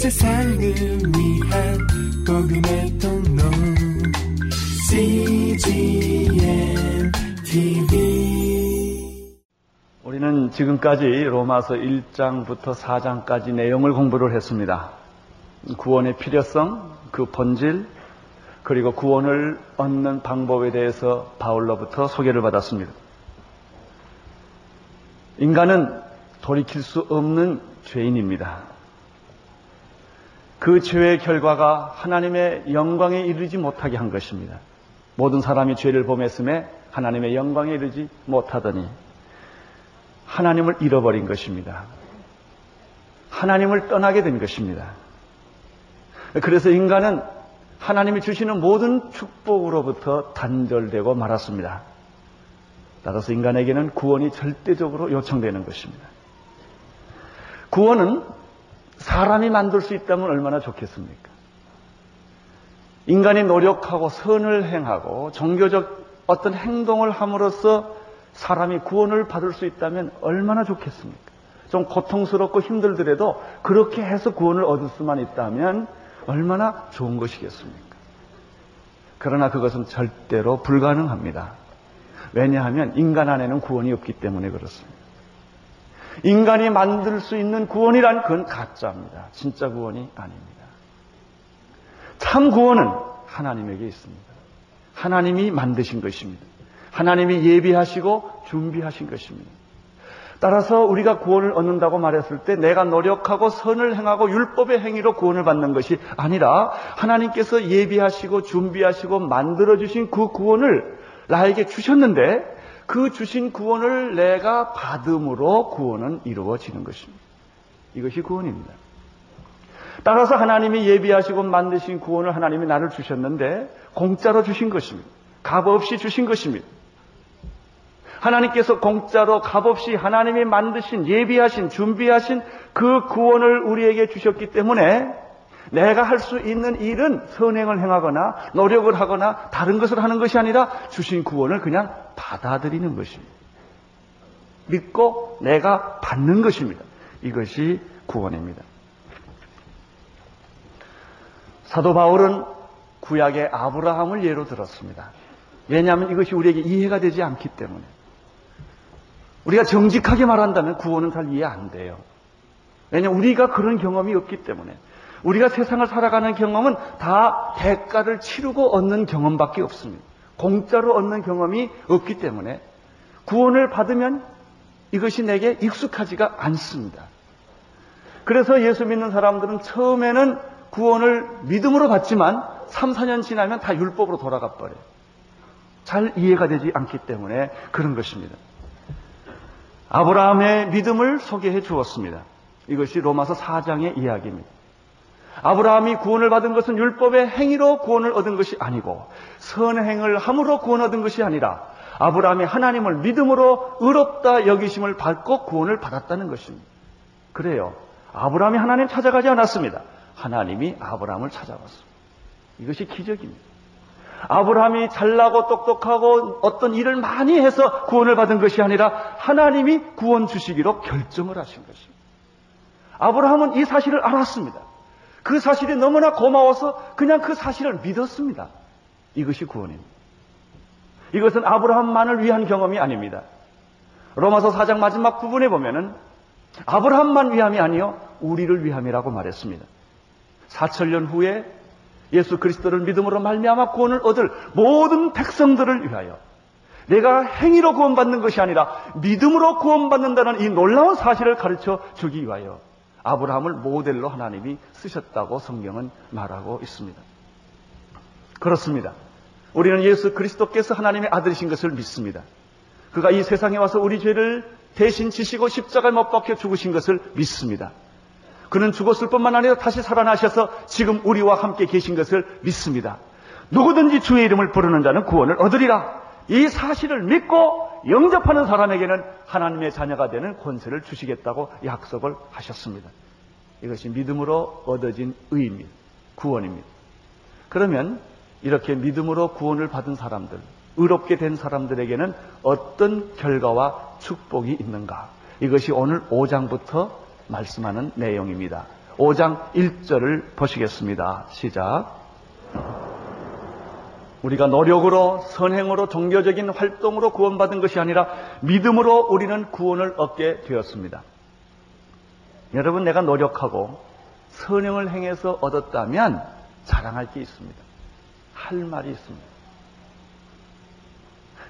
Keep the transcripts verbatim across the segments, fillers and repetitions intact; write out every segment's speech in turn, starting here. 세상을 위한 복음의 통로 씨지엔티비. 우리는 지금까지 로마서 일 장부터 사 장까지 내용을 공부를 했습니다. 구원의 필요성, 그 본질, 그리고 구원을 얻는 방법에 대해서 바울로부터 소개를 받았습니다. 인간은 돌이킬 수 없는 죄인입니다. 그 죄의 결과가 하나님의 영광에 이르지 못하게 한 것입니다. 모든 사람이 죄를 범했음에 하나님의 영광에 이르지 못하더니 하나님을 잃어버린 것입니다. 하나님을 떠나게 된 것입니다. 그래서 인간은 하나님이 주시는 모든 축복으로부터 단절되고 말았습니다. 따라서 인간에게는 구원이 절대적으로 요청되는 것입니다. 구원은 사람이 만들 수 있다면 얼마나 좋겠습니까? 인간이 노력하고 선을 행하고 종교적 어떤 행동을 함으로써 사람이 구원을 받을 수 있다면 얼마나 좋겠습니까? 좀 고통스럽고 힘들더라도 그렇게 해서 구원을 얻을 수만 있다면 얼마나 좋은 것이겠습니까? 그러나 그것은 절대로 불가능합니다. 왜냐하면 인간 안에는 구원이 없기 때문에 그렇습니다. 인간이 만들 수 있는 구원이란 그건 가짜입니다. 진짜 구원이 아닙니다. 참 구원은 하나님에게 있습니다. 하나님이 만드신 것입니다. 하나님이 예비하시고 준비하신 것입니다. 따라서 우리가 구원을 얻는다고 말했을 때 내가 노력하고 선을 행하고 율법의 행위로 구원을 받는 것이 아니라 하나님께서 예비하시고 준비하시고 만들어주신 그 구원을 나에게 주셨는데 그 주신 구원을 내가 받음으로 구원은 이루어지는 것입니다. 이것이 구원입니다. 따라서 하나님이 예비하시고 만드신 구원을 하나님이 나를 주셨는데 공짜로 주신 것입니다. 값없이 주신 것입니다. 하나님께서 공짜로 값없이 하나님이 만드신, 예비하신, 준비하신 그 구원을 우리에게 주셨기 때문에 내가 할 수 있는 일은 선행을 행하거나 노력을 하거나 다른 것을 하는 것이 아니라 주신 구원을 그냥 받아들이는 것입니다. 믿고 내가 받는 것입니다. 이것이 구원입니다. 사도 바울은 구약의 아브라함을 예로 들었습니다. 왜냐하면 이것이 우리에게 이해가 되지 않기 때문에. 우리가 정직하게 말한다면 구원은 잘 이해 안 돼요. 왜냐하면 우리가 그런 경험이 없기 때문에. 우리가 세상을 살아가는 경험은 다 대가를 치르고 얻는 경험밖에 없습니다. 공짜로 얻는 경험이 없기 때문에 구원을 받으면 이것이 내게 익숙하지가 않습니다. 그래서 예수 믿는 사람들은 처음에는 구원을 믿음으로 받지만 삼, 사 년 지나면 다 율법으로 돌아가 버려요. 잘 이해가 되지 않기 때문에 그런 것입니다. 아브라함의 믿음을 소개해 주었습니다. 이것이 로마서 사 장의 이야기입니다. 아브라함이 구원을 받은 것은 율법의 행위로 구원을 얻은 것이 아니고 선행을 함으로 구원 얻은 것이 아니라 아브라함이 하나님을 믿음으로 의롭다 여기심을 받고 구원을 받았다는 것입니다. 그래요. 아브라함이 하나님 찾아가지 않았습니다. 하나님이 아브라함을 찾아왔습니다. 이것이 기적입니다. 아브라함이 잘나고 똑똑하고 어떤 일을 많이 해서 구원을 받은 것이 아니라 하나님이 구원 주시기로 결정을 하신 것입니다. 아브라함은 이 사실을 알았습니다. 그 사실이 너무나 고마워서 그냥 그 사실을 믿었습니다. 이것이 구원입니다. 이것은 아브라함만을 위한 경험이 아닙니다. 로마서 사 장 마지막 부분에 보면은 아브라함만 위함이 아니요 우리를 위함이라고 말했습니다. 사천 년 후에 예수 그리스도를 믿음으로 말미암아 구원을 얻을 모든 백성들을 위하여 내가 행위로 구원받는 것이 아니라 믿음으로 구원받는다는 이 놀라운 사실을 가르쳐 주기 위하여 아브라함을 모델로 하나님이 쓰셨다고 성경은 말하고 있습니다. 그렇습니다. 우리는 예수 그리스도께서 하나님의 아들이신 것을 믿습니다. 그가 이 세상에 와서 우리 죄를 대신 지시고 십자가에 못 박혀 죽으신 것을 믿습니다. 그는 죽었을 뿐만 아니라 다시 살아나셔서 지금 우리와 함께 계신 것을 믿습니다. 누구든지 주의 이름을 부르는 자는 구원을 얻으리라. 이 사실을 믿고 영접하는 사람에게는 하나님의 자녀가 되는 권세를 주시겠다고 약속을 하셨습니다. 이것이 믿음으로 얻어진 의입니다. 구원입니다. 그러면 이렇게 믿음으로 구원을 받은 사람들, 의롭게 된 사람들에게는 어떤 결과와 축복이 있는가? 이것이 오늘 오 장부터 말씀하는 내용입니다. 오 장 일 절을 보시겠습니다. 시작. 우리가 노력으로, 선행으로, 종교적인 활동으로 구원받은 것이 아니라 믿음으로 우리는 구원을 얻게 되었습니다. 여러분, 내가 노력하고 선행을 행해서 얻었다면 자랑할 게 있습니다. 할 말이 있습니다.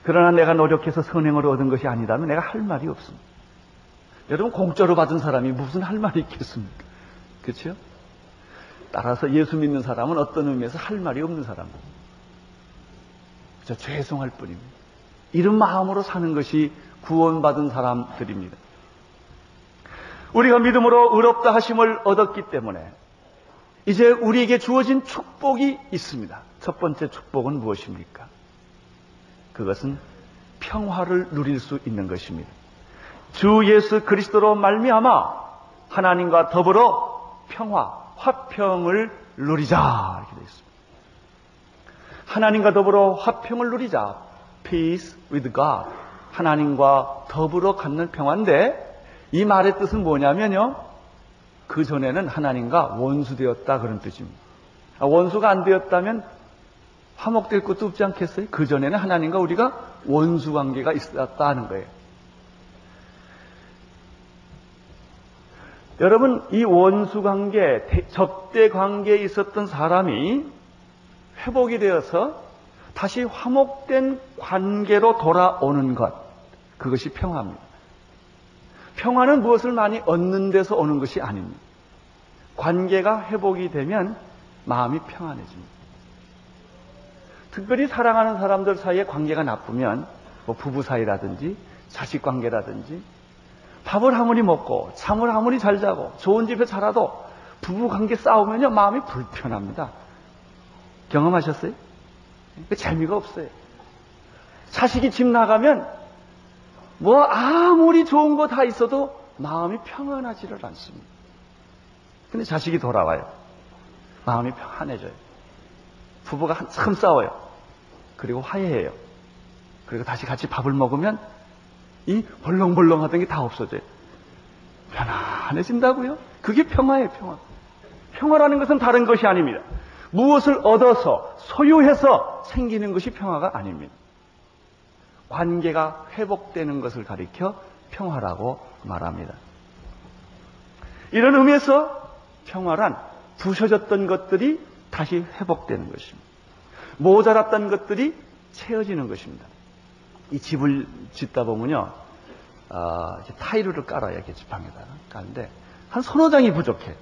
그러나 내가 노력해서 선행으로 얻은 것이 아니라면 내가 할 말이 없습니다. 여러분, 공짜로 받은 사람이 무슨 할 말이 있겠습니까? 그렇죠? 따라서 예수 믿는 사람은 어떤 의미에서 할 말이 없는 사람입니다. 저 죄송할 뿐입니다. 이런 마음으로 사는 것이 구원받은 사람들입니다. 우리가 믿음으로 의롭다 하심을 얻었기 때문에 이제 우리에게 주어진 축복이 있습니다. 첫 번째 축복은 무엇입니까? 그것은 평화를 누릴 수 있는 것입니다. 주 예수 그리스도로 말미암아 하나님과 더불어 평화, 화평을 누리자 이렇게 되어 있습니다. 하나님과 더불어 화평을 누리자. Peace with God. 하나님과 더불어 갖는 평화인데 이 말의 뜻은 뭐냐면요, 그전에는 하나님과 원수되었다 그런 뜻입니다. 원수가 안 되었다면 화목될 것도 없지 않겠어요? 그전에는 하나님과 우리가 원수 관계가 있었다 하는 거예요. 여러분, 이 원수 관계, 적대 관계에 있었던 사람이 회복이 되어서 다시 화목된 관계로 돌아오는 것, 그것이 평화입니다. 평화는 무엇을 많이 얻는 데서 오는 것이 아닙니다. 관계가 회복이 되면 마음이 평안해집니다. 특별히 사랑하는 사람들 사이에 관계가 나쁘면 뭐 부부 사이라든지 자식 관계라든지, 밥을 아무리 먹고 잠을 아무리 잘 자고 좋은 집에 살아도 부부 관계 싸우면요 마음이 불편합니다. 경험하셨어요? 재미가 없어요. 자식이 집 나가면 뭐 아무리 좋은 거 다 있어도 마음이 평안하지를 않습니다. 근데 자식이 돌아와요. 마음이 평안해져요. 부부가 한참 싸워요. 그리고 화해해요. 그리고 다시 같이 밥을 먹으면 이 벌렁벌렁 하던 게 다 없어져요. 편안해진다고요? 그게 평화예요, 평화. 평화라는 것은 다른 것이 아닙니다. 무엇을 얻어서, 소유해서 생기는 것이 평화가 아닙니다. 관계가 회복되는 것을 가리켜 평화라고 말합니다. 이런 의미에서 평화란 부셔졌던 것들이 다시 회복되는 것입니다. 모자랐던 것들이 채워지는 것입니다. 이 집을 짓다 보면요, 어, 타일을 깔아요. 이렇게 지팡이에다가 깔는데 한 서너 장이 부족해.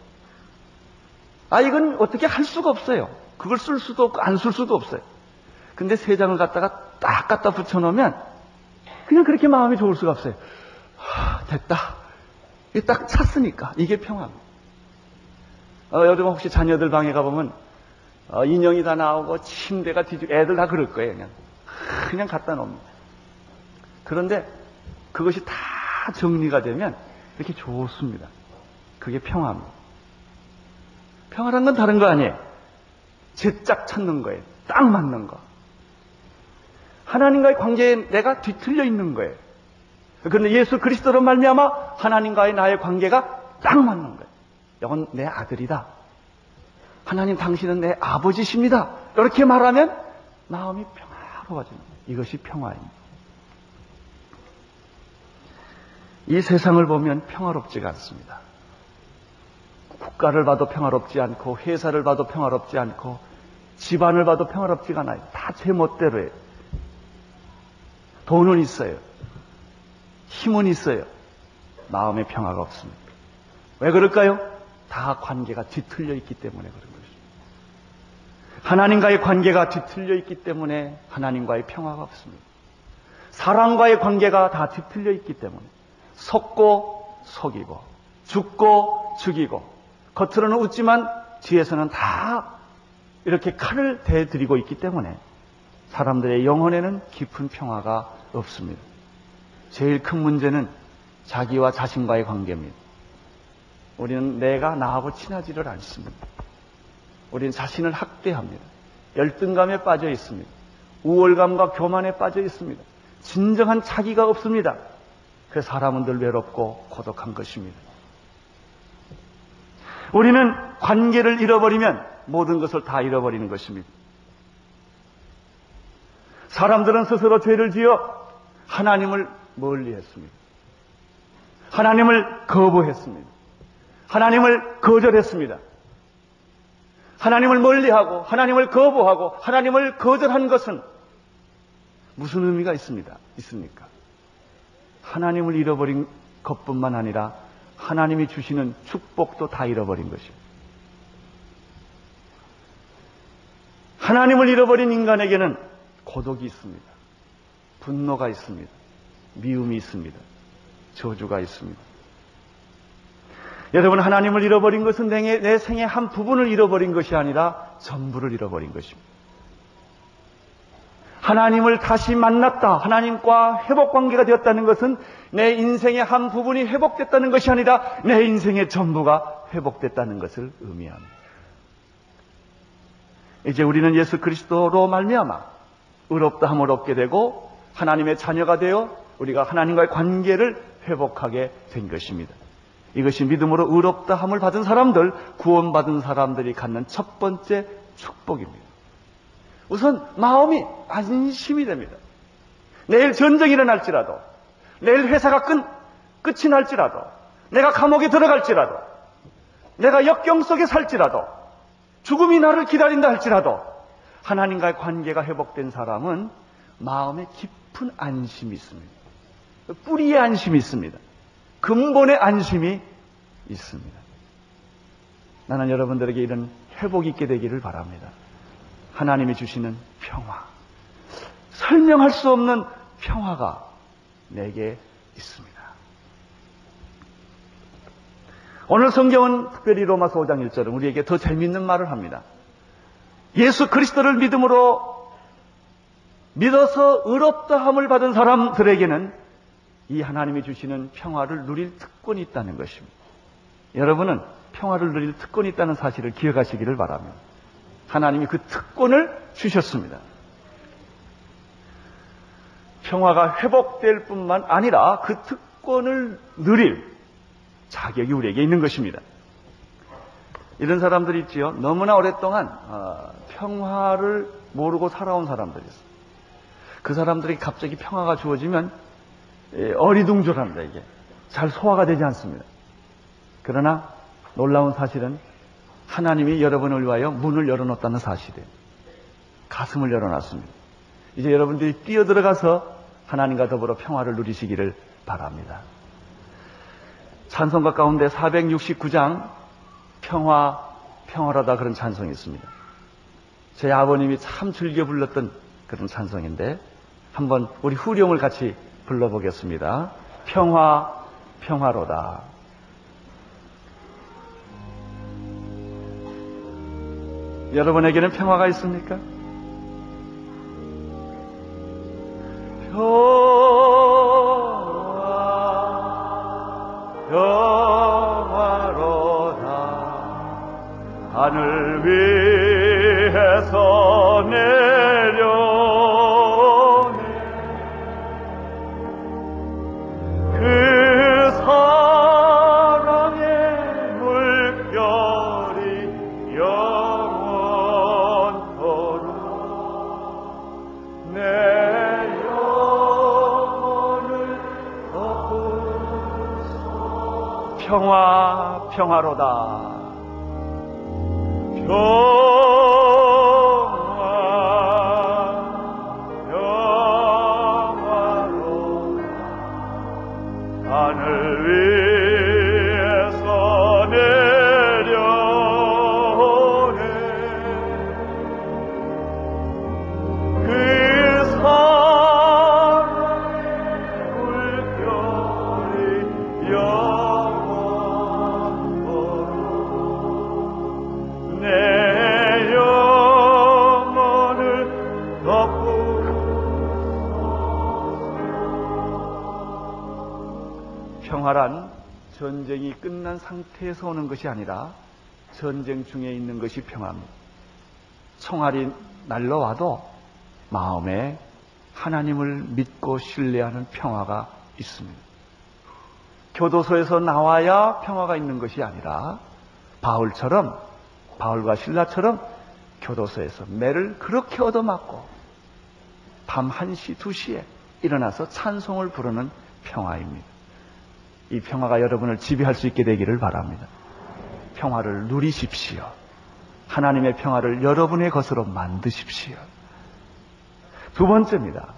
아, 이건 어떻게 할 수가 없어요. 그걸 쓸 수도 없고 안 쓸 수도 없어요. 근데 세 장을 갖다가 딱 갖다 붙여놓으면 그냥 그렇게 마음이 좋을 수가 없어요. 하, 됐다. 이게 딱 찼으니까. 이게 평화입니다. 어, 여러분 혹시 자녀들 방에 가보면 어, 인형이 다 나오고 침대가 뒤지고 애들 다 그럴 거예요. 그냥 그냥 갖다 놓습니다. 그런데 그것이 다 정리가 되면 이렇게 좋습니다. 그게 평화입니다. 평화란 건 다른 거 아니에요. 제짝 찾는 거예요. 딱 맞는 거. 하나님과의 관계에 내가 뒤틀려 있는 거예요. 그런데 예수 그리스도로 말미암아 하나님과의 나의 관계가 딱 맞는 거예요. 이건 내 아들이다. 하나님, 당신은 내 아버지십니다. 이렇게 말하면 마음이 평화로워집니다. 이것이 평화입니다. 이 세상을 보면 평화롭지가 않습니다. 국가를 봐도 평화롭지 않고, 회사를 봐도 평화롭지 않고, 집안을 봐도 평화롭지가 않아요. 다 제 멋대로예요. 돈은 있어요. 힘은 있어요. 마음의 평화가 없습니다. 왜 그럴까요? 다 관계가 뒤틀려 있기 때문에 그런 것입니다. 하나님과의 관계가 뒤틀려 있기 때문에 하나님과의 평화가 없습니다. 사랑과의 관계가 다 뒤틀려 있기 때문에 속고 속이고, 죽고 죽이고, 겉으로는 웃지만 뒤에서는 다 이렇게 칼을 대들이고 있기 때문에 사람들의 영혼에는 깊은 평화가 없습니다. 제일 큰 문제는 자기와 자신과의 관계입니다. 우리는 내가 나하고 친하지를 않습니다. 우리는 자신을 학대합니다. 열등감에 빠져 있습니다. 우월감과 교만에 빠져 있습니다. 진정한 자기가 없습니다. 그래서 사람은 늘 외롭고 고독한 것입니다. 우리는 관계를 잃어버리면 모든 것을 다 잃어버리는 것입니다. 사람들은 스스로 죄를 지어 하나님을 멀리했습니다. 하나님을 거부했습니다. 하나님을 거절했습니다. 하나님을 멀리하고 하나님을 거부하고 하나님을 거절한 것은 무슨 의미가 있습니다. 있습니까? 하나님을 잃어버린 것뿐만 아니라 하나님이 주시는 축복도 다 잃어버린 것입니다. 하나님을 잃어버린 인간에게는 고독이 있습니다. 분노가 있습니다. 미움이 있습니다. 저주가 있습니다. 여러분, 하나님을 잃어버린 것은 내, 내 생의 한 부분을 잃어버린 것이 아니라 전부를 잃어버린 것입니다. 하나님을 다시 만났다, 하나님과 회복관계가 되었다는 것은 내 인생의 한 부분이 회복됐다는 것이 아니라 내 인생의 전부가 회복됐다는 것을 의미합니다. 이제 우리는 예수 그리스도로 말미암아 의롭다함을 얻게 되고 하나님의 자녀가 되어 우리가 하나님과의 관계를 회복하게 된 것입니다. 이것이 믿음으로 의롭다함을 받은 사람들, 구원받은 사람들이 갖는 첫 번째 축복입니다. 우선 마음이 안심이 됩니다. 내일 전쟁이 일어날지라도, 내일 회사가 끝, 끝이 날지라도, 내가 감옥에 들어갈지라도, 내가 역경 속에 살지라도, 죽음이 나를 기다린다 할지라도 하나님과의 관계가 회복된 사람은 마음에 깊은 안심이 있습니다. 뿌리의 안심이 있습니다. 근본의 안심이 있습니다. 나는 여러분들에게 이런 회복이 있게 되기를 바랍니다. 하나님이 주시는 평화, 설명할 수 없는 평화가 내게 있습니다. 오늘 성경은 특별히 로마서 오 장 일 절은 우리에게 더 재미있는 말을 합니다. 예수 그리스도를 믿음으로 믿어서 의롭다함을 받은 사람들에게는 이 하나님이 주시는 평화를 누릴 특권이 있다는 것입니다. 여러분은 평화를 누릴 특권이 있다는 사실을 기억하시기를 바랍니다. 하나님이 그 특권을 주셨습니다. 평화가 회복될 뿐만 아니라 그 특권을 누릴 자격이 우리에게 있는 것입니다. 이런 사람들이 있지요. 너무나 오랫동안 평화를 모르고 살아온 사람들이 있어요. 그 사람들이 갑자기 평화가 주어지면 어리둥절합니다. 이게 잘 소화가 되지 않습니다. 그러나 놀라운 사실은 하나님이 여러분을 위하여 문을 열어놓았다는 사실이에요. 가슴을 열어놨습니다. 이제 여러분들이 뛰어들어가서 하나님과 더불어 평화를 누리시기를 바랍니다. 찬송가 가운데 사백육십구 장 평화, 평화라다 그런 찬송이 있습니다. 제 아버님이 참 즐겨 불렀던 그런 찬송인데 한번 우리 후렴을 같이 불러보겠습니다. 평화, 평화로다. 여러분에게는 평화가 있습니까? 평화, 평화로다. 하늘 위에서 내려 평화, 평화로다. 평화, 평화로다. 하늘 위에서 내려오네 그 사랑의 물결이 여 평화란 전쟁이 끝난 상태에서 오는 것이 아니라 전쟁 중에 있는 것이 평화입니다. 총알이 날라와도 마음에 하나님을 믿고 신뢰하는 평화가 있습니다. 교도소에서 나와야 평화가 있는 것이 아니라 바울처럼, 바울과 실라처럼 교도소에서 매를 그렇게 얻어맞고 밤 한 시, 두 시에 일어나서 찬송을 부르는 평화입니다. 이 평화가 여러분을 지배할 수 있게 되기를 바랍니다. 평화를 누리십시오. 하나님의 평화를 여러분의 것으로 만드십시오. 두 번째입니다.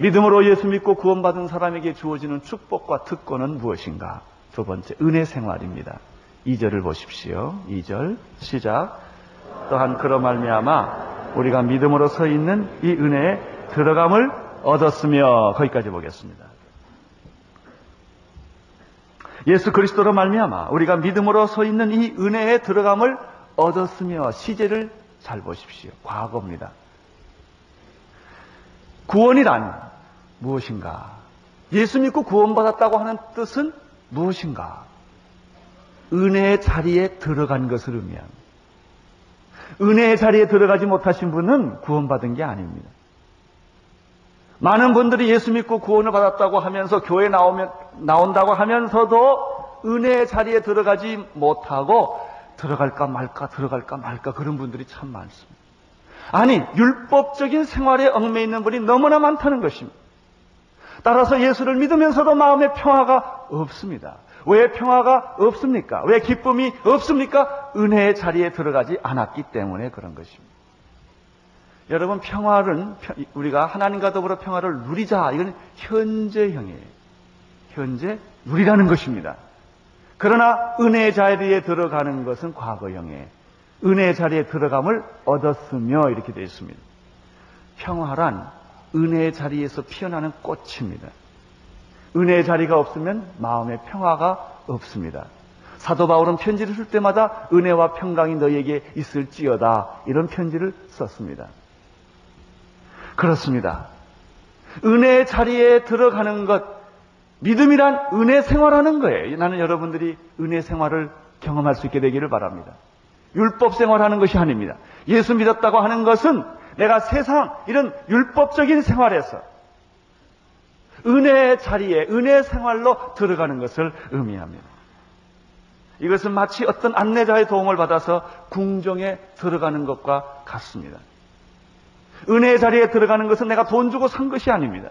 믿음으로 예수 믿고 구원받은 사람에게 주어지는 축복과 특권은 무엇인가? 두 번째, 은혜 생활입니다. 이 절을 보십시오. 이 절 시작. 또한 그로 말미암아 우리가 믿음으로 서 있는 이 은혜에 들어감을 얻었으며, 거기까지 보겠습니다. 예수 그리스도로 말미암아 우리가 믿음으로 서 있는 이 은혜에 들어감을 얻었으며, 시제를 잘 보십시오. 과거입니다. 구원이란 무엇인가? 예수 믿고 구원받았다고 하는 뜻은 무엇인가? 은혜의 자리에 들어간 것을 의미합니다. 은혜의 자리에 들어가지 못하신 분은 구원받은 게 아닙니다. 많은 분들이 예수 믿고 구원을 받았다고 하면서 교회 나오면, 나온다고 하면서도 은혜의 자리에 들어가지 못하고 들어갈까 말까 들어갈까 말까 그런 분들이 참 많습니다. 아니, 율법적인 생활에 얽매여 있는 분이 너무나 많다는 것입니다. 따라서 예수를 믿으면서도 마음에 평화가 없습니다. 왜 평화가 없습니까? 왜 기쁨이 없습니까? 은혜의 자리에 들어가지 않았기 때문에 그런 것입니다. 여러분, 평화는 우리가 하나님과 더불어 평화를 누리자, 이건 현재형이에요. 현재 누리라는 것입니다. 그러나 은혜의 자리에 들어가는 것은 과거형이에요. 은혜의 자리에 들어감을 얻었으며, 이렇게 되어 있습니다. 평화란 은혜의 자리에서 피어나는 꽃입니다. 은혜의 자리가 없으면 마음의 평화가 없습니다. 사도 바울은 편지를 쓸 때마다 은혜와 평강이 너희에게 있을지어다, 이런 편지를 썼습니다. 그렇습니다. 은혜의 자리에 들어가는 것, 믿음이란 은혜 생활하는 거예요. 나는 여러분들이 은혜 생활을 경험할 수 있게 되기를 바랍니다. 율법 생활하는 것이 아닙니다. 예수 믿었다고 하는 것은 내가 세상 이런 율법적인 생활에서 은혜의 자리에, 은혜 생활로 들어가는 것을 의미합니다. 이것은 마치 어떤 안내자의 도움을 받아서 궁정에 들어가는 것과 같습니다. 은혜의 자리에 들어가는 것은 내가 돈 주고 산 것이 아닙니다.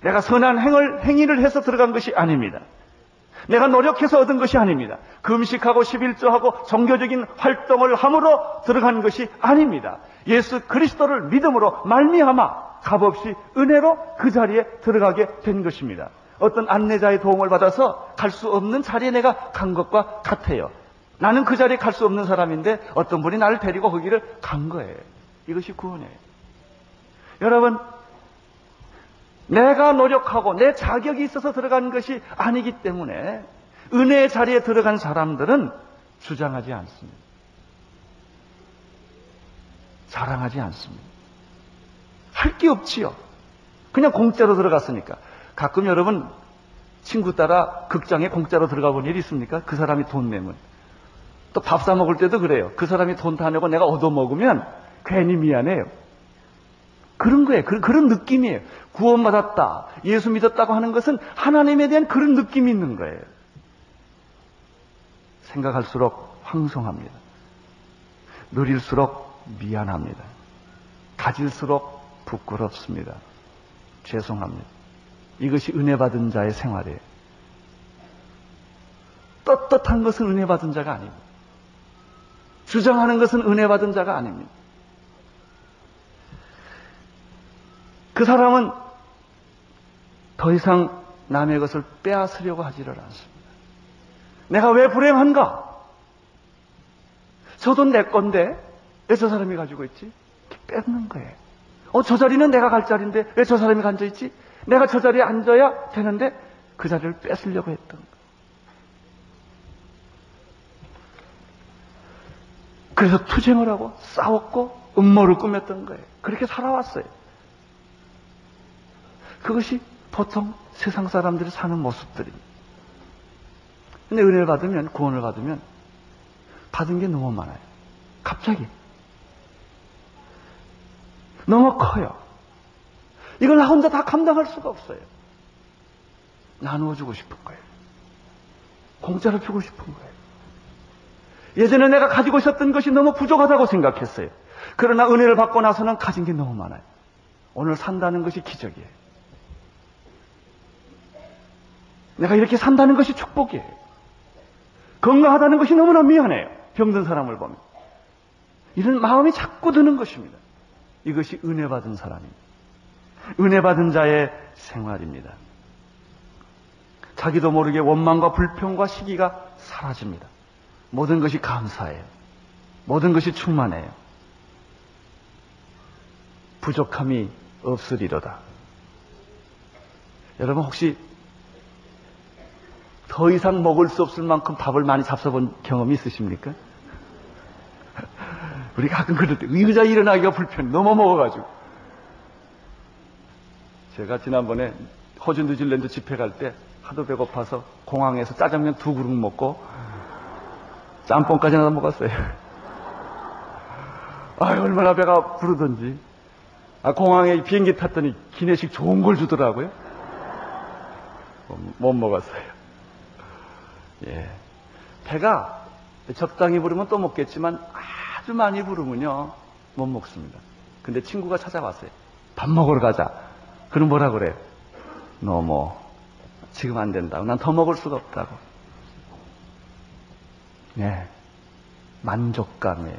내가 선한 행을, 행위를 해서 들어간 것이 아닙니다. 내가 노력해서 얻은 것이 아닙니다. 금식하고 십일조하고 종교적인 활동을 함으로 들어간 것이 아닙니다. 예수 그리스도를 믿음으로 말미암아 값없이 은혜로 그 자리에 들어가게 된 것입니다. 어떤 안내자의 도움을 받아서 갈 수 없는 자리에 내가 간 것과 같아요. 나는 그 자리에 갈 수 없는 사람인데 어떤 분이 나를 데리고 거기를 간 거예요. 이것이 구원이에요. 여러분, 내가 노력하고 내 자격이 있어서 들어간 것이 아니기 때문에 은혜의 자리에 들어간 사람들은 주장하지 않습니다. 자랑하지 않습니다. 할 게 없지요. 그냥 공짜로 들어갔으니까. 가끔 여러분 친구 따라 극장에 공짜로 들어가 본 일이 있습니까? 그 사람이 돈 내면. 또 밥 사 먹을 때도 그래요. 그 사람이 돈 다 내고 내가 얻어먹으면 괜히 미안해요. 그런 거예요. 그, 그런 느낌이에요. 구원받았다, 예수 믿었다고 하는 것은 하나님에 대한 그런 느낌이 있는 거예요. 생각할수록 황송합니다. 누릴수록 미안합니다. 가질수록 부끄럽습니다. 죄송합니다. 이것이 은혜 받은 자의 생활이에요. 떳떳한 것은 은혜 받은 자가 아닙니다. 주장하는 것은 은혜 받은 자가 아닙니다. 그 사람은 더 이상 남의 것을 빼앗으려고 하지를 않습니다. 내가 왜 불행한가? 저도 내 건데 왜 저 사람이 가지고 있지? 뺏는 거예요. 어, 저 자리는 내가 갈 자리인데 왜 저 사람이 앉아있지? 내가 저 자리에 앉아야 되는데 그 자리를 뺏으려고 했던 거예요. 그래서 투쟁을 하고 싸웠고 음모를 꾸몄던 거예요. 그렇게 살아왔어요. 그것이 보통 세상 사람들이 사는 모습들입니다. 근데 은혜를 받으면, 구원을 받으면 받은 게 너무 많아요. 갑자기. 너무 커요. 이걸 나 혼자 다 감당할 수가 없어요. 나누어주고 싶은 거예요. 공짜로 피우고 싶은 거예요. 예전에 내가 가지고 있었던 것이 너무 부족하다고 생각했어요. 그러나 은혜를 받고 나서는 가진 게 너무 많아요. 오늘 산다는 것이 기적이에요. 내가 이렇게 산다는 것이 축복이에요. 건강하다는 것이 너무나 미안해요. 병든 사람을 보면. 이런 마음이 자꾸 드는 것입니다. 이것이 은혜 받은 사람입니다. 은혜 받은 자의 생활입니다. 자기도 모르게 원망과 불평과 시기가 사라집니다. 모든 것이 감사해요. 모든 것이 충만해요. 부족함이 없으리로다. 여러분 혹시 더 이상 먹을 수 없을 만큼 밥을 많이 잡숴본 경험이 있으십니까? 우리 가끔 그럴 때 의자 일어나기가 불편해. 너무 먹어가지고. 제가 지난번에 호주 뉴질랜드 집회 갈 때 하도 배고파서 공항에서 짜장면 두 그릇 먹고 짬뽕까지 하나 먹었어요. 아유, 얼마나 배가 부르던지. 아, 공항에 비행기 탔더니 기내식 좋은 걸 주더라고요. 못 먹었어요. 예. 배가 적당히 부르면 또 먹겠지만 아주 많이 부르면요, 못 먹습니다. 근데 친구가 찾아왔어요. 밥 먹으러 가자. 그럼 뭐라 그래요? 너무 지금 안 된다고. 난 더 먹을 수가 없다고. 네, 만족감에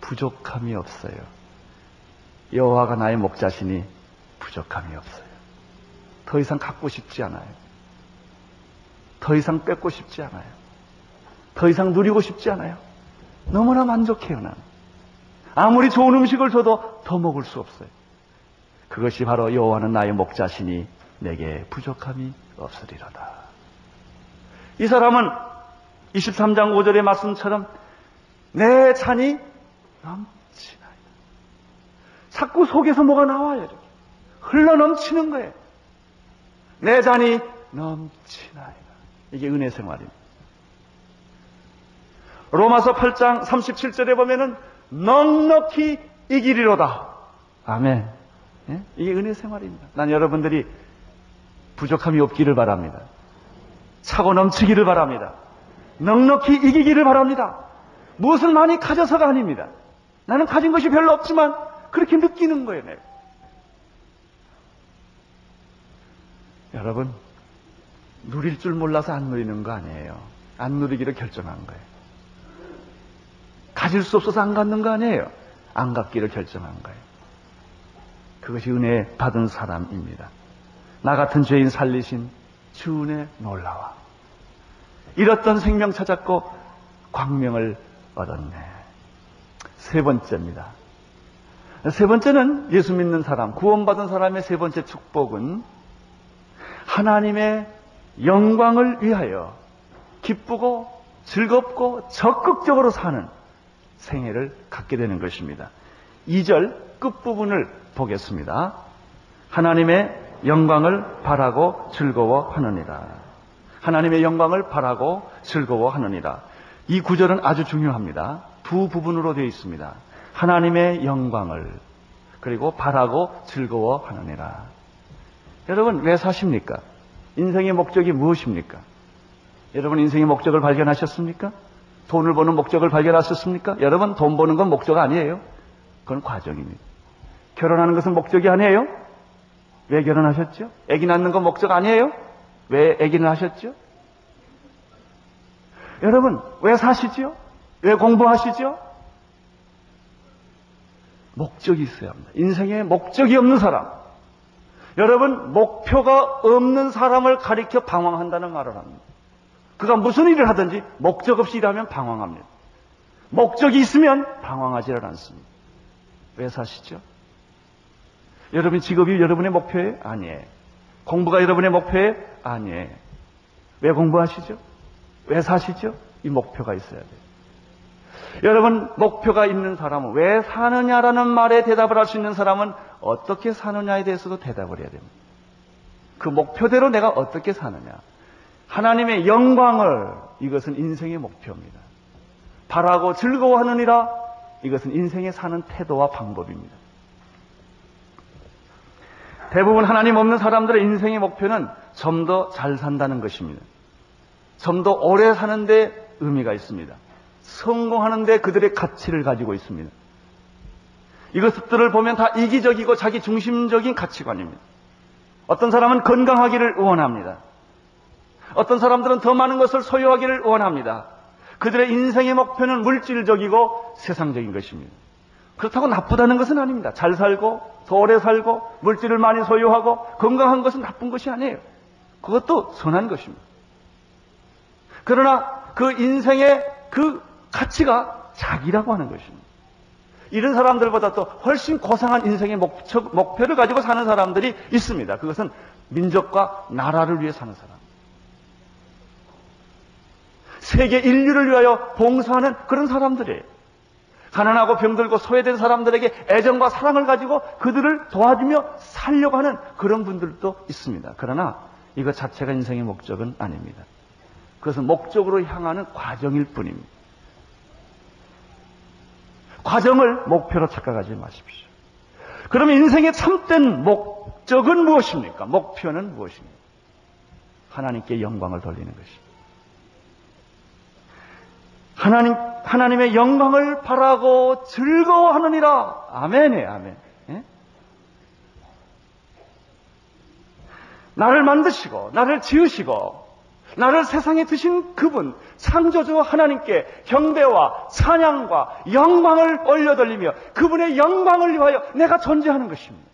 부족함이 없어요. 여호와가 나의 목자시니 부족함이 없어요. 더 이상 갖고 싶지 않아요. 더 이상 뺏고 싶지 않아요. 더 이상 누리고 싶지 않아요. 너무나 만족해요. 난 아무리 좋은 음식을 줘도 더 먹을 수 없어요. 그것이 바로 여호와는 나의 목자시니 내게 부족함이 없으리로다. 이 사람은 이십삼 장 오 절의 말씀처럼 내 잔이 넘치나이다. 자꾸 속에서 뭐가 나와요. 이렇게. 흘러넘치는 거예요. 내 잔이 넘치나이다. 이게 은혜 생활입니다. 로마서 팔 장 삼십칠 절에 보면은 넉넉히 이기리로다. 아멘. 예? 이게 은혜 생활입니다. 난 여러분들이 부족함이 없기를 바랍니다. 차고 넘치기를 바랍니다. 넉넉히 이기기를 바랍니다. 무엇을 많이 가져서가 아닙니다. 나는 가진 것이 별로 없지만 그렇게 느끼는 거예요. 내가. 여러분, 누릴 줄 몰라서 안 누리는 거 아니에요. 안 누리기로 결정한 거예요. 가질 수 없어서 안 갖는 거 아니에요. 안 갖기로 결정한 거예요. 그것이 은혜 받은 사람입니다. 나 같은 죄인 살리신 주 은혜 놀라워. 잃었던 생명 찾았고 광명을 얻었네. 세 번째입니다. 세 번째는 예수 믿는 사람, 구원받은 사람의 세 번째 축복은 하나님의 영광을 위하여 기쁘고 즐겁고 적극적으로 사는 생애를 갖게 되는 것입니다. 이 절 끝부분을 보겠습니다. 하나님의 영광을 바라고 즐거워하느니라. 하나님의 영광을 바라고 즐거워하느니라. 이 구절은 아주 중요합니다. 두 부분으로 되어 있습니다. 하나님의 영광을 그리고 바라고 즐거워하느니라. 여러분 왜 사십니까? 인생의 목적이 무엇입니까? 여러분 인생의 목적을 발견하셨습니까? 돈을 버는 목적을 발견하셨습니까? 여러분 돈 버는 건 목적 아니에요. 그건 과정입니다. 결혼하는 것은 목적이 아니에요. 왜 결혼하셨죠? 애기 낳는 건 목적 아니에요. 왜 애기를 하셨죠? 여러분 왜 사시죠? 왜 공부하시죠? 목적이 있어야 합니다. 인생에 목적이 없는 사람, 여러분 목표가 없는 사람을 가리켜 방황한다는 말을 합니다. 그가 무슨 일을 하든지 목적 없이 일하면 방황합니다. 목적이 있으면 방황하지를 않습니다. 왜 사시죠? 여러분 직업이 여러분의 목표예요? 아니에요. 공부가 여러분의 목표예요? 아니에요. 왜 공부하시죠? 왜 사시죠? 이 목표가 있어야 돼요. 여러분 목표가 있는 사람은, 왜 사느냐라는 말에 대답을 할 수 있는 사람은 어떻게 사느냐에 대해서도 대답을 해야 됩니다. 그 목표대로 내가 어떻게 사느냐. 하나님의 영광을, 이것은 인생의 목표입니다. 바라고 즐거워하느니라, 이것은 인생에 사는 태도와 방법입니다. 대부분 하나님 없는 사람들의 인생의 목표는 좀 더 잘 산다는 것입니다. 좀 더 오래 사는 데 의미가 있습니다. 성공하는 데 그들의 가치를 가지고 있습니다. 이것들을 보면 다 이기적이고 자기 중심적인 가치관입니다. 어떤 사람은 건강하기를 원합니다. 어떤 사람들은 더 많은 것을 소유하기를 원합니다. 그들의 인생의 목표는 물질적이고 세상적인 것입니다. 그렇다고 나쁘다는 것은 아닙니다. 잘 살고 더 오래 살고 물질을 많이 소유하고 건강한 것은 나쁜 것이 아니에요. 그것도 선한 것입니다. 그러나 그 인생의 그 가치가 자기라고 하는 것입니다. 이런 사람들보다 또 훨씬 고상한 인생의 목적, 목표를 가지고 사는 사람들이 있습니다. 그것은 민족과 나라를 위해 사는 사람, 세계 인류를 위하여 봉사하는 그런 사람들이에요. 가난하고 병들고 소외된 사람들에게 애정과 사랑을 가지고 그들을 도와주며 살려고 하는 그런 분들도 있습니다. 그러나 이것 자체가 인생의 목적은 아닙니다. 그것은 목적으로 향하는 과정일 뿐입니다. 과정을 목표로 착각하지 마십시오. 그러면 인생의 참된 목적은 무엇입니까? 목표는 무엇입니까? 하나님께 영광을 돌리는 것입니다. 하나님, 하나님의 영광을 바라고 즐거워하느니라. 아멘이에요, 아멘. 예? 나를 만드시고, 나를 지으시고, 나를 세상에 드신 그분, 창조주 하나님께 경배와 찬양과 영광을 올려돌리며 그분의 영광을 위하여 내가 존재하는 것입니다.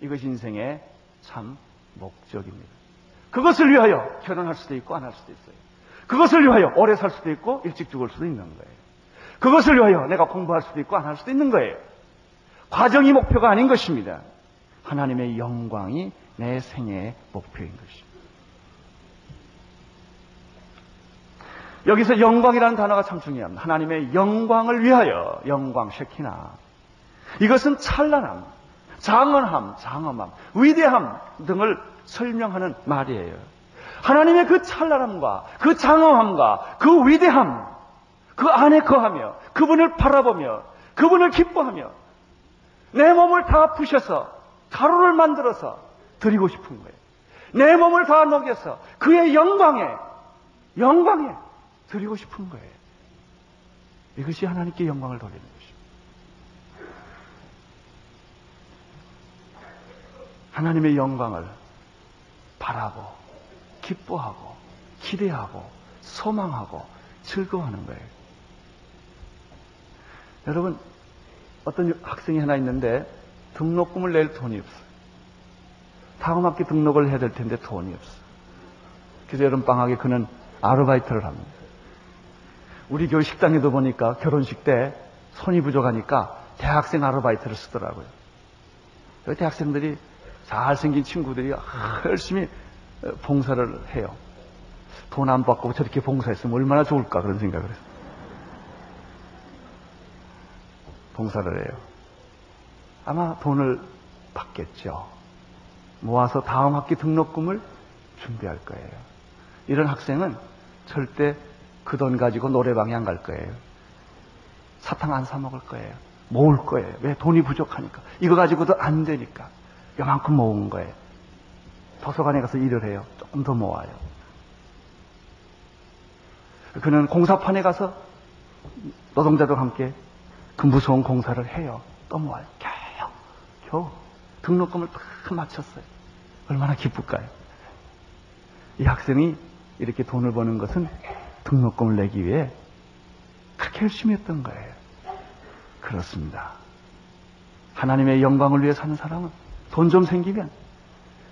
이것이 인생의 참 목적입니다. 그것을 위하여 결혼할 수도 있고 안 할 수도 있어요. 그것을 위하여 오래 살 수도 있고 일찍 죽을 수도 있는 거예요. 그것을 위하여 내가 공부할 수도 있고 안 할 수도 있는 거예요. 과정이 목표가 아닌 것입니다. 하나님의 영광이 내 생애의 목표인 것입니다. 여기서 영광이라는 단어가 참 중요합니다. 하나님의 영광을 위하여, 영광, 쉐키나. 이것은 찬란함, 장엄함, 장엄함, 위대함 등을 설명하는 말이에요. 하나님의 그 찬란함과 그 장엄함과 그 위대함, 그 안에 거하며 그분을 바라보며 그분을 기뻐하며 내 몸을 다 부셔서 가루를 만들어서 드리고 싶은 거예요. 내 몸을 다 녹여서 그의 영광에, 영광에 드리고 싶은 거예요. 이것이 하나님께 영광을 돌리는 것입니다. 하나님의 영광을 바라고 기뻐하고 기대하고 소망하고 즐거워하는 거예요. 여러분, 어떤 학생이 하나 있는데 등록금을 낼 돈이 없어요. 다음 학기 등록을 해야 될 텐데 돈이 없어요. 그래서 여름방학에 그는 아르바이트를 합니다. 우리 교회 식당에도 보니까 결혼식 때 손이 부족하니까 대학생 아르바이트를 쓰더라고요. 그 대학생들이, 잘생긴 친구들이 열심히 봉사를 해요. 돈 안 받고 저렇게 봉사했으면 얼마나 좋을까 그런 생각을 해서 봉사를 해요. 아마 돈을 받겠죠. 모아서 다음 학기 등록금을 준비할 거예요. 이런 학생은 절대 그 돈 가지고 노래방에 안 갈 거예요. 사탕 안 사 먹을 거예요. 모을 거예요. 왜? 돈이 부족하니까. 이거 가지고도 안 되니까. 요만큼 모은 거예요. 도서관에 가서 일을 해요. 조금 더 모아요. 그는 공사판에 가서 노동자들과 함께 그 무서운 공사를 해요. 또 모아요. 겨우, 겨우 등록금을 다 맞췄어요. 얼마나 기쁠까요? 이 학생이 이렇게 돈을 버는 것은 등록금을 내기 위해 그렇게 열심히 했던 거예요. 그렇습니다. 하나님의 영광을 위해 사는 사람은 돈 좀 생기면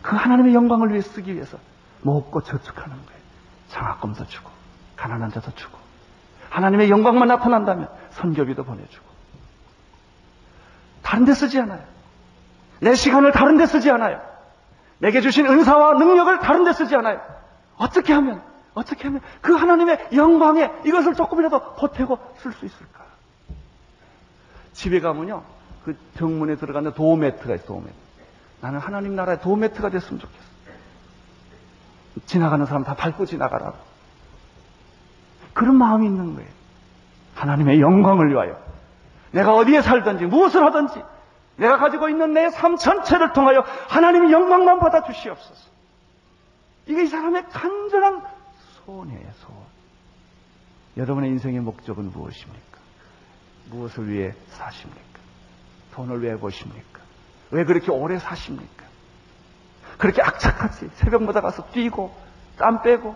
그 하나님의 영광을 위해 쓰기 위해서 먹고 저축하는 거예요. 장학금도 주고 가난한 자도 주고 하나님의 영광만 나타난다면 선교비도 보내주고 다른 데 쓰지 않아요. 내 시간을 다른 데 쓰지 않아요. 내게 주신 은사와 능력을 다른 데 쓰지 않아요. 어떻게 하면 어떻게 하면 그 하나님의 영광에 이것을 조금이라도 보태고 쓸 수 있을까? 집에 가면요, 그 정문에 들어가는 도매트가 있어요. 도매트. 나는 하나님 나라의 도매트가 됐으면 좋겠어. 지나가는 사람 다 밟고 지나가라. 그런 마음이 있는 거예요. 하나님의 영광을 위하여 내가 어디에 살든지 무엇을 하든지 내가 가지고 있는 내 삶 전체를 통하여 하나님의 영광만 받아 주시옵소서. 이게 이 사람의 간절한 소원이에요, 소원. 여러분의 인생의 목적은 무엇입니까? 무엇을 위해 사십니까? 돈을 왜 버십니까? 왜 그렇게 오래 사십니까? 그렇게 악착같이 새벽마다 가서 뛰고 땀 빼고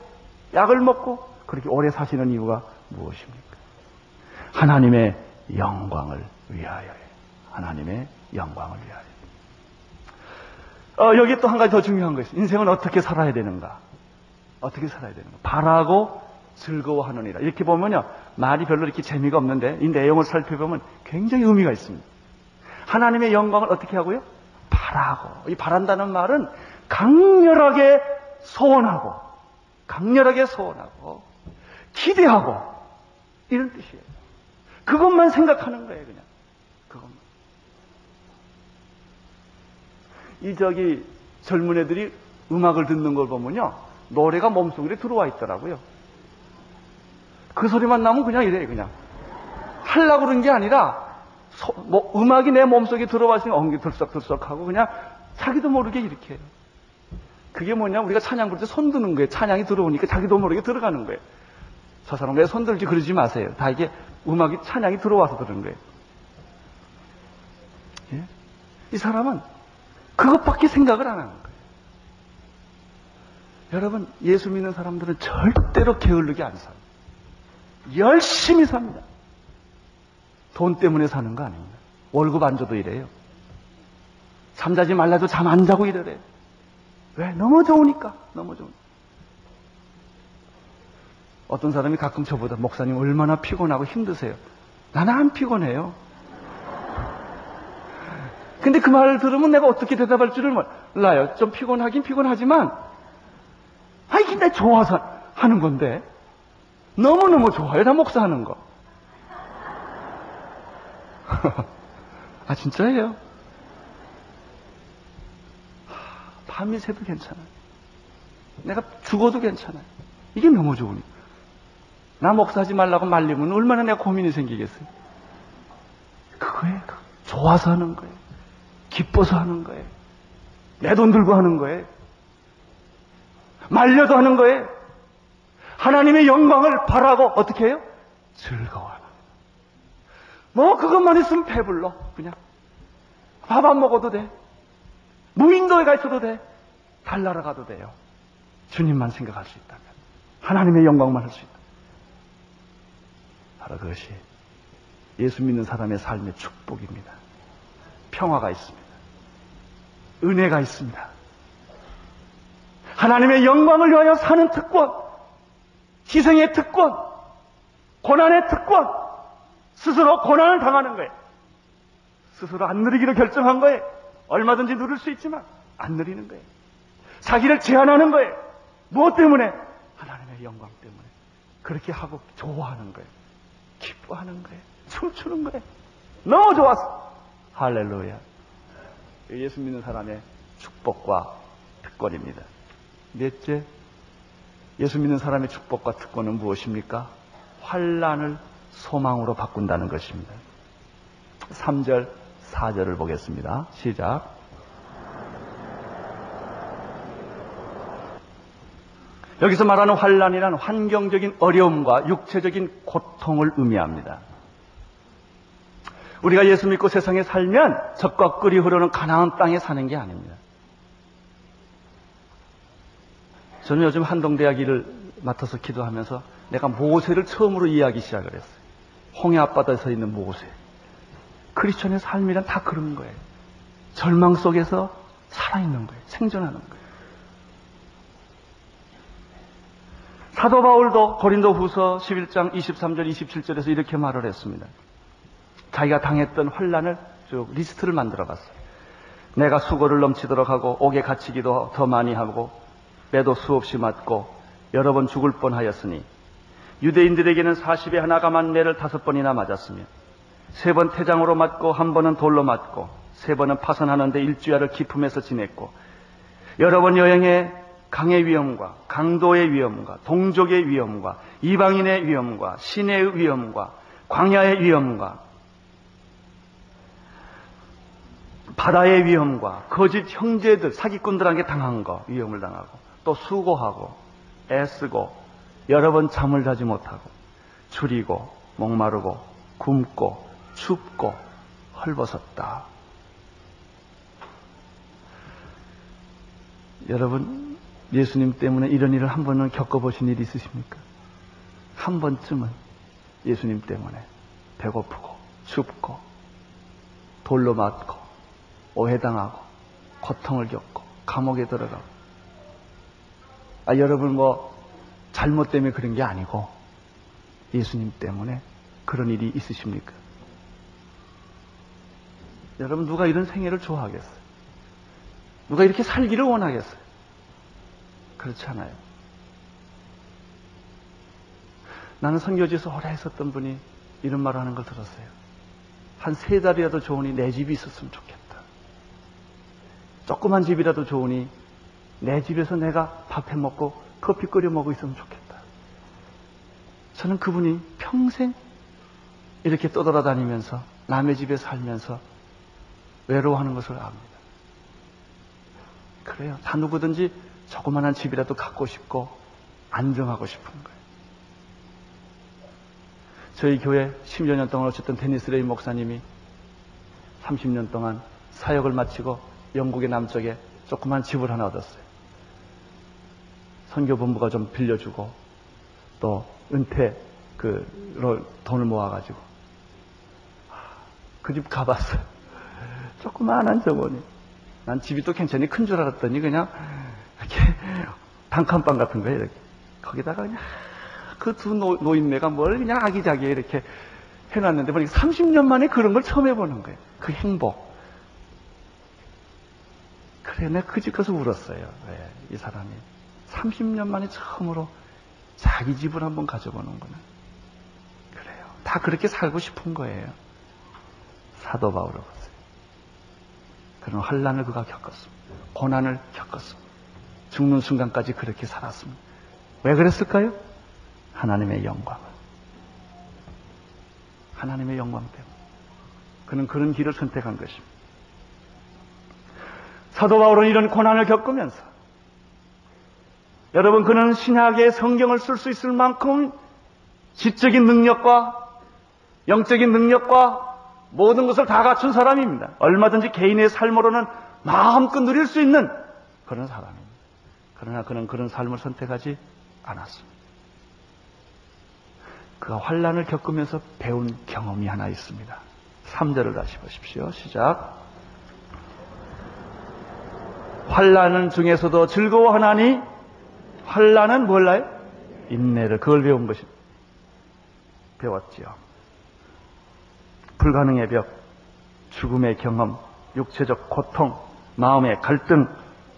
약을 먹고 그렇게 오래 사시는 이유가 무엇입니까? 하나님의 영광을 위하여. 하나님의 영광을 위하여. 어, 여기 또 한 가지 더 중요한 것이 인생은 어떻게 살아야 되는가? 어떻게 살아야 되는가? 바라고 즐거워하느니라. 이렇게 보면요, 말이 별로 이렇게 재미가 없는데 이 내용을 살펴보면 굉장히 의미가 있습니다. 하나님의 영광을 어떻게 하고요? 바라고. 이 바란다는 말은 강렬하게 소원하고, 강렬하게 소원하고, 기대하고, 이런 뜻이에요. 그것만 생각하는 거예요, 그냥. 그것만. 이 저기 젊은 애들이 음악을 듣는 걸 보면요, 노래가 몸속에 들어와 있더라고요. 그 소리만 나면 그냥 이래요, 그냥. 하려고 그런 게 아니라, 소, 뭐, 음악이 내 몸속에 들어와서 엉덩이 들썩들썩하고 그냥 자기도 모르게 이렇게 해요. 그게 뭐냐, 우리가 찬양 부를 때 손 드는 거예요. 찬양이 들어오니까 자기도 모르게 들어가는 거예요. 저 사람 왜 손 들지 그러지 마세요. 다 이게 음악이, 찬양이 들어와서 그런 거예요. 예? 이 사람은 그것밖에 생각을 안 하는 거예요. 여러분, 예수 믿는 사람들은 절대로 게을르게 안 삽니다. 열심히 삽니다. 돈 때문에 사는 거 아닙니다. 월급 안 줘도 이래요. 잠자지 말라도 잠 안 자고 이러래요. 왜? 너무 좋으니까. 너무 좋으니까. 어떤 사람이 가끔 저보다, 목사님 얼마나 피곤하고 힘드세요? 나는 안 피곤해요. 근데 그 말을 들으면 내가 어떻게 대답할 줄을 몰라요. 좀 피곤하긴 피곤하지만, 아, 이게 내 좋아서 하는 건데. 너무너무 좋아요, 나 목사하는 거. 아, 진짜예요. 밤이 새도 괜찮아요. 내가 죽어도 괜찮아요. 이게 너무 좋으니까. 나 목사하지 말라고 말리면 얼마나 내가 고민이 생기겠어요. 그거예요. 그거. 좋아서 하는 거예요. 기뻐서 하는 거예요. 내 돈 들고 하는 거예요. 말려도 하는 거예요. 하나님의 영광을 바라고 어떻게 해요? 즐거워요. 뭐 그것만 있으면 배불러. 그냥 밥 안 먹어도 돼. 무인도에 가 있어도 돼. 달나라 가도 돼요. 주님만 생각할 수 있다면, 하나님의 영광만 할 수 있다. 바로 그것이 예수 믿는 사람의 삶의 축복입니다. 평화가 있습니다. 은혜가 있습니다. 하나님의 영광을 위하여 사는 특권, 희생의 특권, 고난의 특권, 스스로 고난을 당하는 거예요. 스스로 안 누리기로 결정한 거예요. 얼마든지 누릴 수 있지만 안 누리는 거예요. 자기를 제한하는 거예요. 무엇 때문에? 하나님의 영광 때문에. 그렇게 하고 좋아하는 거예요. 기뻐하는 거예요. 춤추는 거예요. 너무 좋았어. 할렐루야. 예수 믿는 사람의 축복과 특권입니다. 넷째, 예수 믿는 사람의 축복과 특권은 무엇입니까? 환란을 소망으로 바꾼다는 것입니다. 삼 절, 사 절을 보겠습니다. 시작. 여기서 말하는 환란이란 환경적인 어려움과 육체적인 고통을 의미합니다. 우리가 예수 믿고 세상에 살면 젖과 꿀이 흐르는 가나안 땅에 사는 게 아닙니다. 저는 요즘 한동대학 일을 맡아서 기도하면서 내가 모세를 처음으로 이해하기 시작을 했어요. 홍해 앞바다에 서 있는 모세. 크리스천의 삶이란 다 그런 거예요. 절망 속에서 살아있는 거예요. 생존하는 거예요. 사도 바울도 고린도 후서 십일 장 이십삼 절 이십칠 절에서 이렇게 말을 했습니다. 자기가 당했던 환란을 쭉 리스트를 만들어 봤어요. 내가 수고를 넘치도록 하고, 옥에 갇히기도 더 많이 하고, 매도 수없이 맞고, 여러 번 죽을 뻔하였으니, 유대인들에게는 사십에 하나감한 매를 다섯 번이나 맞았으며, 세 번 태장으로 맞고, 한 번은 돌로 맞고, 세 번은 파선하는데 일주야를 기품해서 지냈고, 여러 번 여행에 강의 위험과 강도의 위험과 동족의 위험과 이방인의 위험과 시내의 위험과 광야의 위험과 바다의 위험과 거짓 형제들, 사기꾼들에게 당한 거, 위험을 당하고, 또 수고하고 애쓰고 여러 번 잠을 자지 못하고 주리고 목마르고 굶고 춥고 헐벗었다. 여러분, 예수님 때문에 이런 일을 한 번은 겪어보신 일이 있으십니까? 한 번쯤은 예수님 때문에 배고프고 춥고 돌로 맞고 오해당하고 고통을 겪고 감옥에 들어가고. 아, 여러분 뭐 잘못 때문에 그런 게 아니고 예수님 때문에 그런 일이 있으십니까? 여러분, 누가 이런 생애를 좋아하겠어요? 누가 이렇게 살기를 원하겠어요? 그렇지 않아요. 나는 선교지에서 오래 있었던 분이 이런 말을 하는 걸 들었어요. 한 세 달이라도 좋으니 내 집이 있었으면 좋겠다. 조그만 집이라도 좋으니 내 집에서 내가 밥 해먹고 커피 끓여 먹고 있으면 좋겠다. 저는 그분이 평생 이렇게 떠돌아다니면서 남의 집에 살면서 외로워하는 것을 압니다. 그래요. 다 누구든지 조그만한 집이라도 갖고 싶고 안정하고 싶은 거예요. 저희 교회 십여 년 동안 오셨던 데니스 레이 목사님이 삼십 년 동안 사역을 마치고 영국의 남쪽에 조그만 집을 하나 얻었어요. 선교본부가 좀 빌려주고 또 은퇴로 돈을 모아가지고 그 집 가봤어요. 조그만한 정원이. 난 집이 또 괜찮니 큰 줄 알았더니 그냥 이렇게 단칸방 같은 거예요. 이렇게. 거기다가 그냥 그 두 노인네가 뭘 그냥 아기자기에 이렇게 해놨는데 보니까 삼십 년 만에 그런 걸 처음 해보는 거예요. 그 행복. 그래, 내가 그 집 가서 울었어요. 네, 이 사람이 삼십 년 만에 처음으로 자기 집을 한번 가져보는구나. 그래요. 다 그렇게 살고 싶은 거예요. 사도 바울은 그런 환난을 그가 겪었습니다. 고난을 겪었습니다. 죽는 순간까지 그렇게 살았습니다. 왜 그랬을까요? 하나님의 영광. 하나님의 영광 때문에. 그는 그런 길을 선택한 것입니다. 사도 바울은 이런 고난을 겪으면서, 여러분, 그는 신약의 성경을 쓸 수 있을 만큼 지적인 능력과 영적인 능력과 모든 것을 다 갖춘 사람입니다. 얼마든지 개인의 삶으로는 마음껏 누릴 수 있는 그런 사람입니다. 그러나 그는 그런 삶을 선택하지 않았습니다. 그가 환난을 겪으면서 배운 경험이 하나 있습니다. 삼 절을 다시 보십시오. 시작. 환난 중에서도 즐거워하나니, 환난은 뭘까요? 인내를. 그걸 배운 것입니다. 배웠지요. 불가능의 벽, 죽음의 경험, 육체적 고통, 마음의 갈등,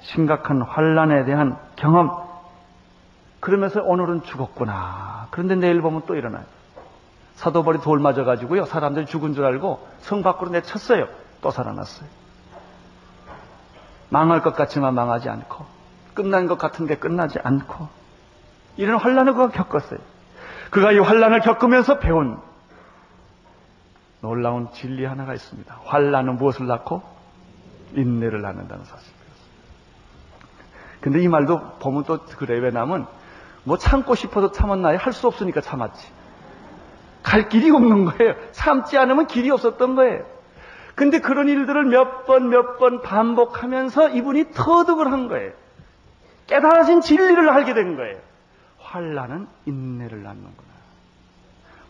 심각한 환난에 대한 경험. 그러면서 오늘은 죽었구나. 그런데 내일 보면 또 일어나요. 사도벌이 돌 맞아가지고요. 사람들이 죽은 줄 알고 성 밖으로 내쳤어요. 또 살아났어요. 망할 것 같지만 망하지 않고, 끝난 것 같은데 끝나지 않고, 이런 환난을 그가 겪었어요. 그가 이 환난을 겪으면서 배운 놀라운 진리 하나가 있습니다. 환난은 무엇을 낳고? 인내를 낳는다는 사실이었습니다. 근데 이 말도 보면 또 그래요. 왜냐하면 뭐 참고 싶어서 참았나요? 할 수 없으니까 참았지. 갈 길이 없는 거예요. 참지 않으면 길이 없었던 거예요. 근데 그런 일들을 몇 번 몇 번 반복하면서 이분이 터득을 한 거예요. 깨달아진 진리를 알게 된 거예요. 환난은 인내를 낳는구나.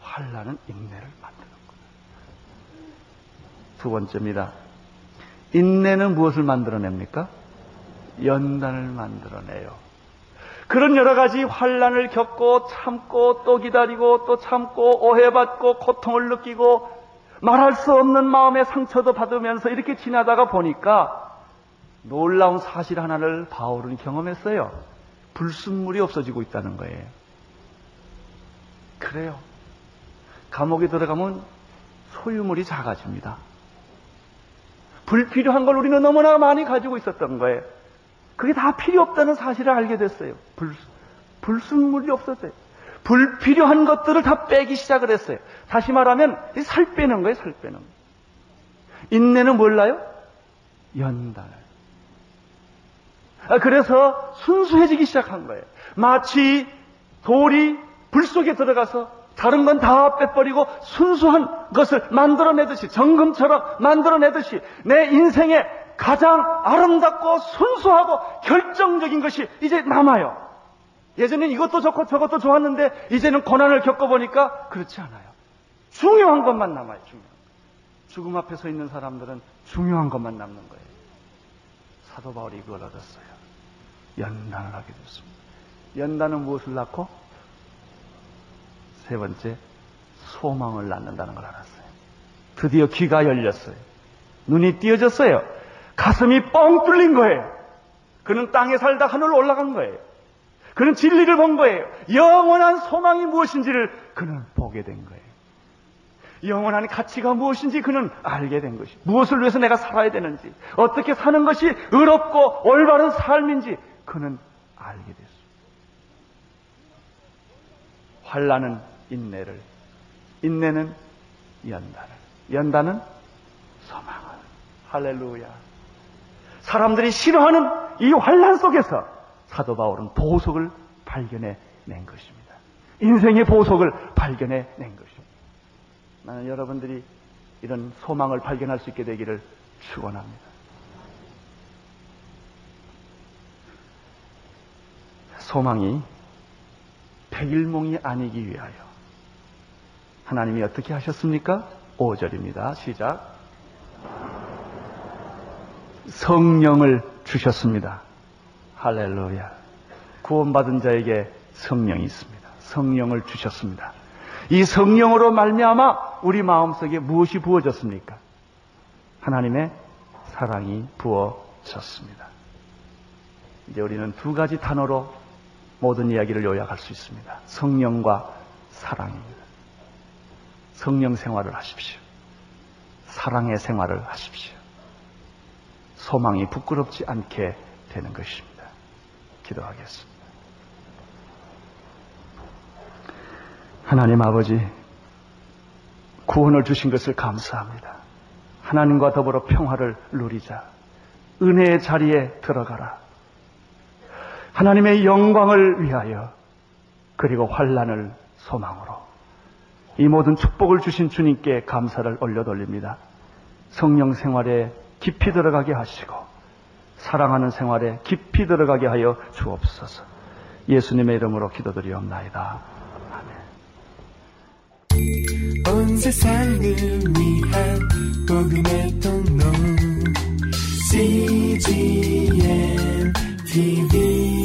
환난은 인내를 만드는. 두 번째입니다. 인내는 무엇을 만들어냅니까? 연단을 만들어내요. 그런 여러 가지 환난을 겪고 참고 또 기다리고 또 참고 오해받고 고통을 느끼고 말할 수 없는 마음의 상처도 받으면서 이렇게 지나다가 보니까 놀라운 사실 하나를 바울은 경험했어요. 불순물이 없어지고 있다는 거예요. 그래요. 감옥에 들어가면 소유물이 작아집니다. 불필요한 걸 우리는 너무나 많이 가지고 있었던 거예요. 그게 다 필요 없다는 사실을 알게 됐어요. 불, 불순물이 없었어요. 불필요한 것들을 다 빼기 시작을 했어요. 다시 말하면 살 빼는 거예요. 살 빼는 거. 인내는 몰라요? 연단을. 그래서 순수해지기 시작한 거예요. 마치 돌이 불 속에 들어가서 다른 건 다 빼버리고 순수한 것을 만들어내듯이, 정금처럼 만들어내듯이 내 인생에 가장 아름답고 순수하고 결정적인 것이 이제 남아요. 예전엔 이것도 좋고 저것도 좋았는데 이제는 고난을 겪어보니까 그렇지 않아요. 중요한 것만 남아요. 중요한 것. 죽음 앞에 서 있는 사람들은 중요한 것만 남는 거예요. 사도 바울이 이걸 얻었어요. 연단을 하게 됐습니다. 연단은 무엇을 낳고? 세 번째, 소망을 낳는다는 걸 알았어요. 드디어 귀가 열렸어요. 눈이 띄어졌어요. 가슴이 뻥 뚫린 거예요. 그는 땅에 살다 하늘로 올라간 거예요. 그는 진리를 본 거예요. 영원한 소망이 무엇인지를 그는 보게 된 거예요. 영원한 가치가 무엇인지 그는 알게 된 것이, 무엇을 위해서 내가 살아야 되는지, 어떻게 사는 것이 의롭고 올바른 삶인지 그는 알게 됐습니다. 환난은 인내를, 인내는 연단을, 연단은 소망을. 할렐루야. 사람들이 싫어하는 이 환난 속에서 사도 바울은 보석을 발견해 낸 것입니다. 인생의 보석을 발견해 낸 것입니다. 나는 여러분들이 이런 소망을 발견할 수 있게 되기를 축원합니다. 소망이 백일몽이 아니기 위하여 하나님이 어떻게 하셨습니까? 오 절입니다. 시작. 성령을 주셨습니다. 할렐루야. 구원받은 자에게 성령이 있습니다. 성령을 주셨습니다. 이 성령으로 말미암아 우리 마음속에 무엇이 부어졌습니까? 하나님의 사랑이 부어졌습니다. 이제 우리는 두 가지 단어로 모든 이야기를 요약할 수 있습니다. 성령과 사랑입니다. 성령 생활을 하십시오. 사랑의 생활을 하십시오. 소망이 부끄럽지 않게 되는 것입니다. 기도하겠습니다. 하나님 아버지, 구원을 주신 것을 감사합니다. 하나님과 더불어 평화를 누리자. 은혜의 자리에 들어가라. 하나님의 영광을 위하여, 그리고 환난을 소망으로 이 모든 축복을 주신 주님께 감사를 올려돌립니다. 성령 생활에 깊이 들어가게 하시고 사랑하는 생활에 깊이 들어가게 하여 주옵소서. 예수님의 이름으로 기도드리옵나이다. 온 세상을 위한 복음의 통로 씨지엔 티비